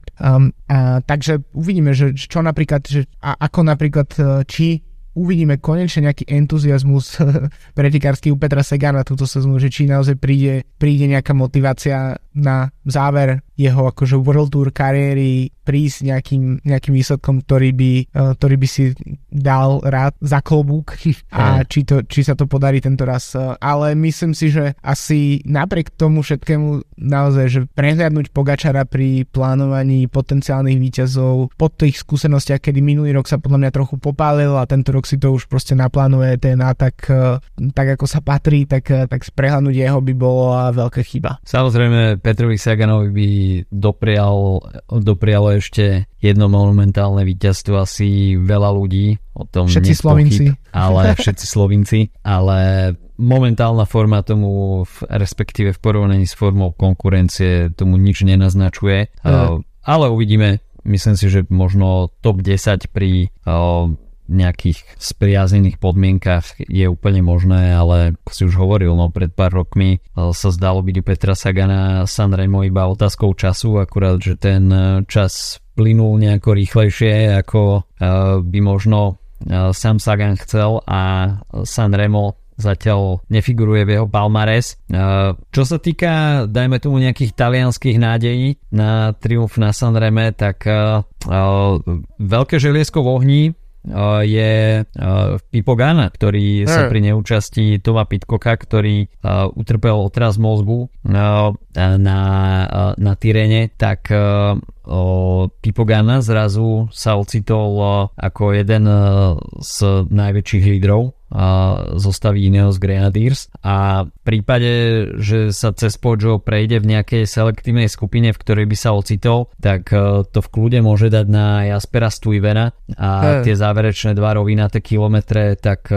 Takže uvidíme, že čo napríklad, či uvidíme konečne nejaký entuziasmus pretekársky u Petra Sagana túto sezónu, že či naozaj príde nejaká motivácia na záver jeho akože World Tour kariéry prísť nejakým výsledkom, ktorý by si dal rád za klobúk a či sa to podarí tento raz. Ale myslím si, že asi napriek tomu všetkému naozaj, že prehliadnúť Pogačara pri plánovaní potenciálnych výťazov po tých skúsenostiach, kedy minulý rok sa podľa mňa trochu popálil a tento rok si to už proste naplánuje ten atak tak ako sa patrí, tak sprehľadnúť jeho by bolo veľká chyba. Samozrejme Petrovi Saganovi by doprialo ešte jedno monumentálne víťazstvo asi veľa ľudí, o tom všetci Slovinci. Ale momentálna forma tomu, respektíve v porovnaní s formou konkurencie, tomu nič nenaznačuje. Ale uvidíme, myslím si, že možno top 10 pri nejakých spriaznených podmienkach je úplne možné, ale ako si už hovoril, pred pár rokmi sa zdalo byť Petra Sagana Sanremo iba otázkou času, akurát, že ten čas plynul nejako rýchlejšie, ako by možno sám Sagan chcel a Sanremo zatiaľ nefiguruje v jeho palmares. Čo sa týka, dajme tomu, nejakých talianských nádejí na triumf na Sanreme, tak veľké želiesko v ohni je Pipo Ganna, ktorý sa pri neúčasti Toma Pitcocka, ktorý utrpel otras mozgu na Tyrene, tak Pipo Ganna zrazu sa ocitol ako jeden z najväčších lídrov zostaví Ineos Grenadiers a v prípade, že sa cez Poggio prejde v nejakej selektívnej skupine, v ktorej by sa ocitol, tak to v kľude môže dať na Jaspera Stuyvena a tie záverečné dva rovinaté kilometre, tak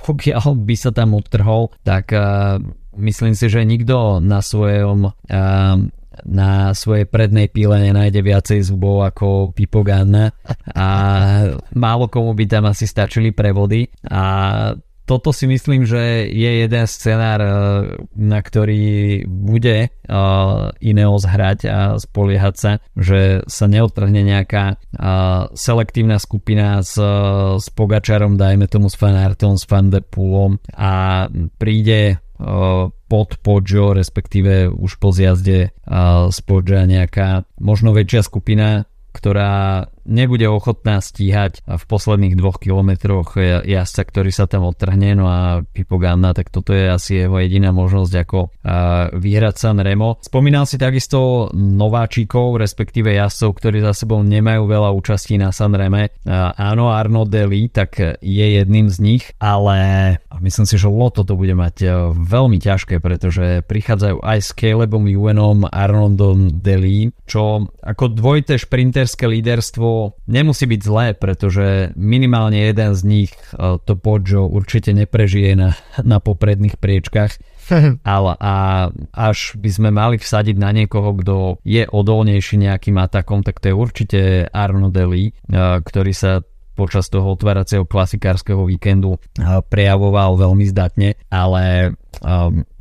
pokiaľ by sa tam odtrhol, tak myslím si, že nikto na svojej prednej píle nenájde viacej zubov ako Pipo Ganna a málo komu by tam asi stačili prevody a toto si myslím, že je jeden scenár, na ktorý bude Ineos hrať a spoliehať sa, že sa neodtrhne nejaká selektívna skupina s Pogačarom, dajme tomu s Van Aertom, s Van der Poelom a príde pod Poggio, respektíve už po zjazde z Poggia nejaká možno väčšia skupina, ktorá nebude ochotná stíhať v posledných 2 kilometroch jazdca, ktorý sa tam odtrhne, no a Pipo Ganna, tak toto je asi jeho jediná možnosť, ako vyhrať San Remo. Spomínal si takisto nováčikov, respektíve jazdcov, ktorí za sebou nemajú veľa účastí na San Reme. Áno, Arnaud De Lie, tak je jedným z nich, ale myslím si, že Lotto to bude mať veľmi ťažké, pretože prichádzajú aj s Calebom Ewanom, Arnaudom De Lie, čo ako dvojité šprinterské líderstvo nemusí byť zlé, pretože minimálne jeden z nich to Poggio určite neprežije na popredných priečkách. Ale až by sme mali vsadiť na niekoho, kto je odolnejší nejakým atakom, tak to je určite Arnaud De Lie, ktorý sa počas toho otváracieho klasikárskeho víkendu prejavoval veľmi zdatne, ale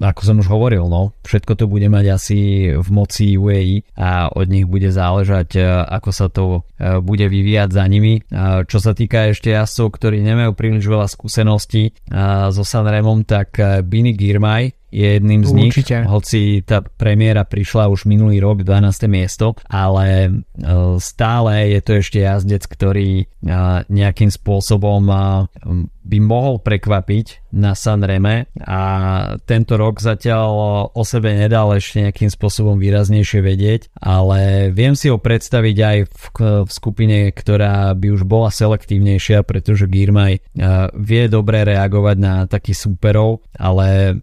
ako som už hovoril, no, všetko to bude mať asi v moci UAE a od nich bude záležať, ako sa to bude vyvíjať za nimi. Čo sa týka ešte jazdcov, ktorí nemajú príliš veľa skúseností so Sanremom, tak Biniam Girmay je jedným z nich, hoci tá premiéra prišla už minulý rok, 12. miesto, ale stále je to ešte jazdec, ktorý nejakým spôsobom by mohol prekvapiť na Sanreme a tento rok zatiaľ o sebe nedal ešte nejakým spôsobom výraznejšie vedieť, ale viem si ho predstaviť aj v skupine, ktorá by už bola selektívnejšia, pretože Girmay vie dobre reagovať na takých súperov, ale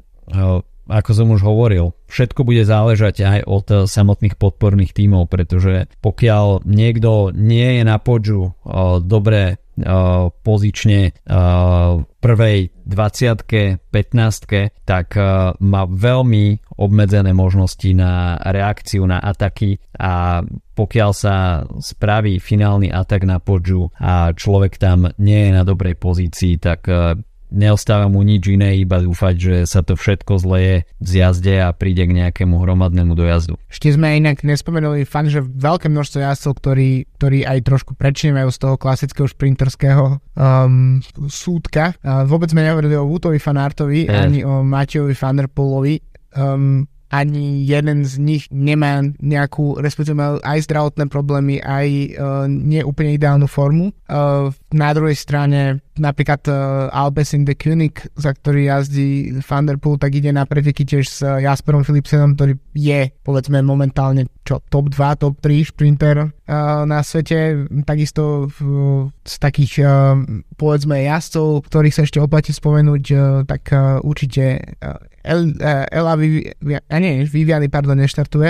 ako som už hovoril, všetko bude záležať aj od samotných podporných tímov, pretože pokiaľ niekto nie je na Poggiu dobre pozične prvej 20-ke, 15-ke, tak má veľmi obmedzené možnosti na reakciu na ataky a pokiaľ sa spraví finálny atak na Poggiu a človek tam nie je na dobrej pozícii, tak neostáva mu nič iné, iba dúfať, že sa to všetko zleje z jazde a príde k nejakému hromadnému dojazdu. Ešte sme inak nespomenuli fakt, že veľké množstvo jazdcov, ktorí aj trošku prečínajú z toho klasického šprinterského súdka. Vôbec sme nehovorili o Woutovi van Aertovi, ani o Matheovi van der Poelovi. Ani jeden z nich nemá nejakú, respektíve aj zdravotné problémy, aj neúplne ideálnu formu. Na druhej strane napríklad Alpecin de Koenig, za ktorý jazdí Van der Poel, tak ide na preteky tiež s Jasperom Philipsenom, ktorý je, povedzme, momentálne top 2, top 3 šprinter na svete. Takisto z takých, povedzme, jazdcov, ktorých sa ešte oplatí spomenúť, tak určite Ela Viviani neštartuje.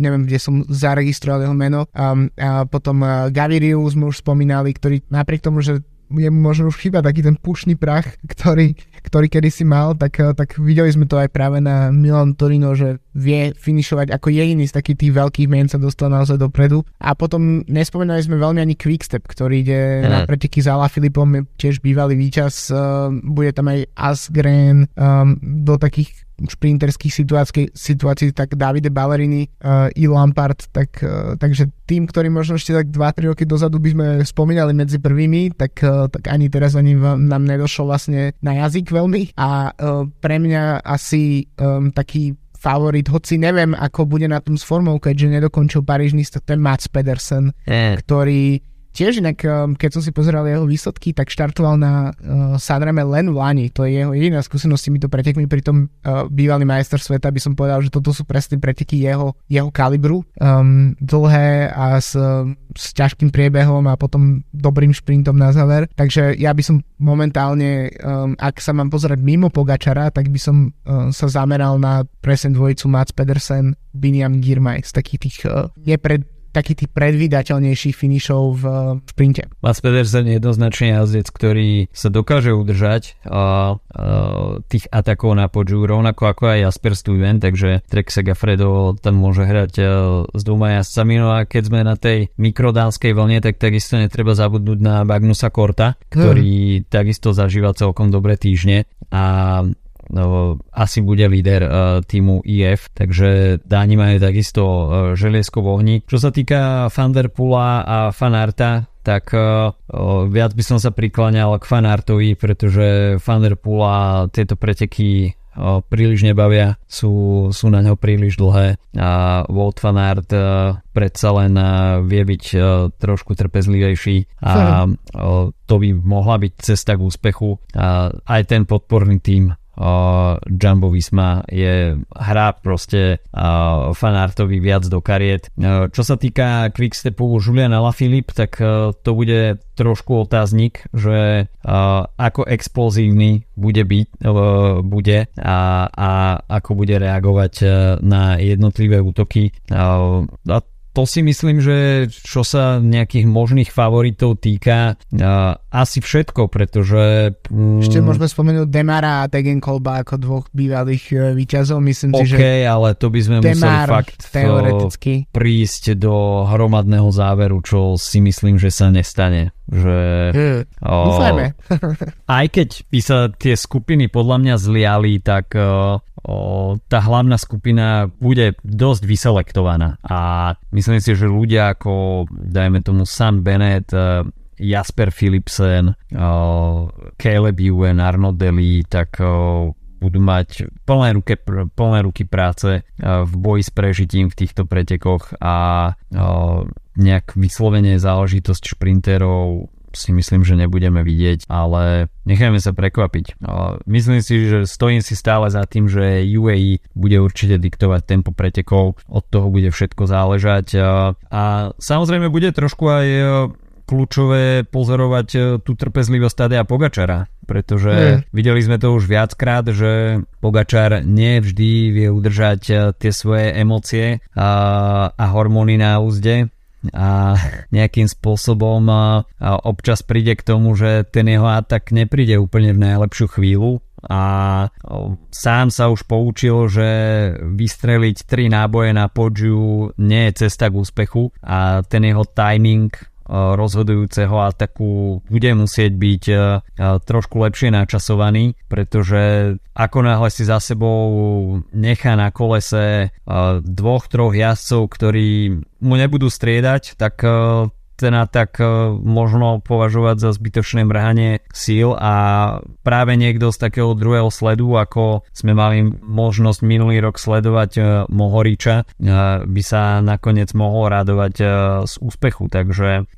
Neviem, kde som zaregistroval jeho meno. A potom Gaviriu sme už spomínali, ktorý napriek tomu, že jemu možno už chýba taký ten pušný prach, ktorý kedysi mal, tak videli sme to aj práve na Milano Turino, že vie finišovať ako jediný z takých tých veľkých mien, sa dostal naozaj dopredu. A potom nespomenali sme veľmi ani Quick Step, ktorý ide na preteky za La Filipom, tiež bývalý víťaz, bude tam aj Asgren, do takých šprinterských situácií, tak Davide Ballerini i Lampard, takže tým, ktorý možno ešte tak 2-3 roky dozadu by sme spomínali medzi prvými, tak ani teraz ani nám nedošlo vlastne na jazyk veľmi a pre mňa asi taký favorit, hoci neviem, ako bude na tom s formou, keďže nedokončil Paríž-Nice, to je Mads Pedersen, ktorý tiež inak, keď som si pozeral jeho výsledky, tak štartoval na Sanreme len v Lani. To je jeho jediná skúsenosť s týmito pretekmi, pritom bývalý majster sveta, by som povedal, že toto sú presne preteky jeho kalibru. Dlhé a s ťažkým priebehom a potom dobrým šprintom na záver. Takže ja by som momentálne, ak sa mám pozerať mimo Pogačara, tak by som sa zameral na presne dvojicu Mads Pedersen, Biniam Girmay z takých tých takých tých predvídateľnejších finišov v šprinte. Mads Pedersen je jednoznačne jazdec, ktorý sa dokáže udržať tých atakov na Poggiu, rovnako ako aj Jasper Stuyven, takže Trek Segafredo tam môže hrať s dvoma jazdcami. No a keď sme na tej mikrodánskej vlne, tak takisto netreba zabudnúť na Magnusa Korta, ktorý takisto zažíva celkom dobré týždne a asi bude líder týmu IF, takže Dáni majú takisto želiesko v ohni. Čo sa týka Van der Poela a Van Aerta, tak viac by som sa prikláňal k Van Aertovi, pretože Van der Poela tieto preteky príliš nebavia, sú na ňo príliš dlhé a Wout van Aert predsa len vie byť trošku trpezlivejší a to by mohla byť cesta k úspechu a aj ten podporný tím Jumbo-Visma je hra proste Van Aertovi viac do kariet. Čo sa týka Quickstepu Juliana Lafilippe, tak to bude trošku otáznik, že ako explozívny bude a ako bude reagovať na jednotlivé útoky. A to si myslím, že čo sa nejakých možných favoritov týka, asi všetko, pretože... Ešte môžeme spomenúť Demara a Degenkolba ako dvoch bývalých víťazov, myslím si, že... OK, ale to by sme museli fakt teoreticky prísť do hromadného záveru, čo si myslím, že sa nestane. Že... Dúfajme. Aj keď by sa tie skupiny podľa mňa zliali, tak... tá hlavná skupina bude dosť vyselektovaná a myslím si, že ľudia ako dajme tomu Sam Bennett, Jasper Philipsen, Caleb Ewan, Arnaud De Lie, tak budú mať plné ruky práce v boji s prežitím v týchto pretekoch a nejak vyslovene záležitosť šprinterov si myslím, že nebudeme vidieť, ale nechajme sa prekvapiť. Myslím si, že stojím si stále za tým, že UAE bude určite diktovať tempo pretekov, od toho bude všetko záležať a samozrejme bude trošku aj kľúčové pozorovať tú trpezlivosť Tadeja Pogačara, pretože videli sme to už viackrát, že Pogačar nevždy vie udržať tie svoje emócie a hormóny na úzde a nejakým spôsobom občas príde k tomu, že ten jeho atak nepríde úplne v najlepšiu chvíľu a sám sa už poučil, že vystreliť 3 náboje na Poggiu nie je cesta k úspechu a ten jeho timing rozhodujúceho ataku bude musieť byť trošku lepšie načasovaný, pretože ako náhle si za sebou nechá na kolese 2-3 jazdcov, ktorí mu nebudú striedať, tak ten atak možno považovať za zbytočné mrhanie síl a práve niekto z takého druhého sledu, ako sme mali možnosť minulý rok sledovať Mohoriča, by sa nakoniec mohol radovať z úspechu. Takže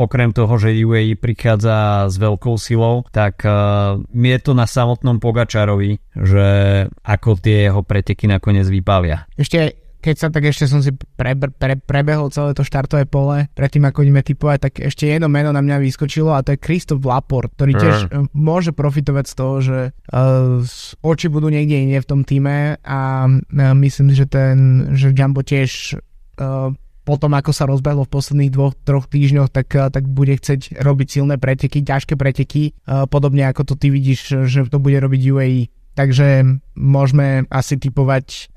okrem toho, že UAE prichádza s veľkou silou, tak je to na samotnom Pogačarovi, že ako tie jeho preteky nakoniec vypália. Ešte som si prebehol celé to štartové pole, predtým ako ideme tipovať, tak ešte jedno meno na mňa vyskočilo a to je Christophe Laporte, ktorý tiež môže profitovať z toho, že oči budú niekde inde v tom týme a myslím, že Jumbo tiež potom ako sa rozbehlo v posledných 2-3 týždňoch, tak bude chcieť robiť silné preteky, ťažké preteky, podobne ako to ty vidíš, že to bude robiť UAE. Takže môžeme asi typovať,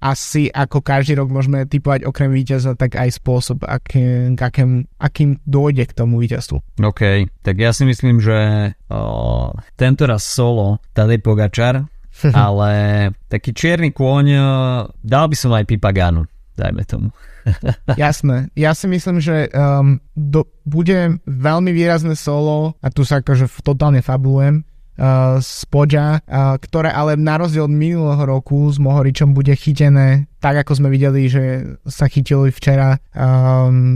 asi ako každý rok môžeme typovať okrem víťaza, tak aj spôsob, akým dôjde k tomu víťazstvu. OK, tak ja si myslím, že tento raz solo Tadej Pogačar, ale taký čierny kôň, dal by som aj Pipaganu, dajme tomu. Jasné, ja si myslím, že bude veľmi výrazné solo a tu sa akože totálne fabulujem, z Poggia, ktoré ale na rozdiel od minulého roku s Mohoričom bude chytené, tak ako sme videli, že sa chytili včera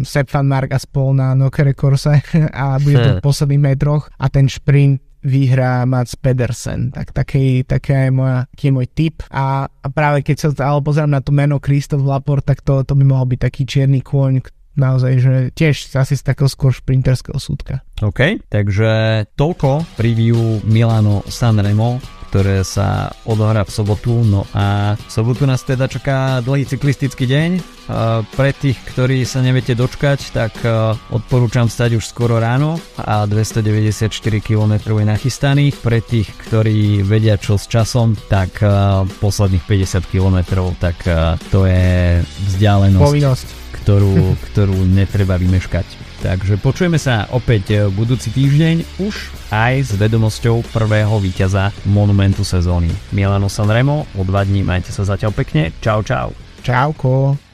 Sep Vanmarcke a spol na Nokere Koerse a bude to v posledných metroch a ten šprint vyhrá Mads Pedersen. Tak taký je môj tip. A práve keď sa ale pozerám na to meno Christophe Laporte, tak to by mohol byť taký čierny kôň, naozaj, že tiež asi z takého skôr šprinterského súdka. OK, takže toľko preview Milano San Remo, ktoré sa odohrá v sobotu. No a v sobotu nás teda čaká dlhý cyklistický deň. Pre tých, ktorí sa neviete dočkať, tak odporúčam vstať už skoro ráno a 294 km je nachystaných. Pre tých, ktorí vedia čo s časom, tak posledných 50 km, tak to je vzdialenosť. Povinnosť. Ktorú netreba vymeškať. Takže počujeme sa opäť budúci týždeň už aj s vedomosťou prvého víťaza monumentu sezóny. Milano San Remo, o 2 dní majte sa zatiaľ pekne. Čau, čau. Čauko.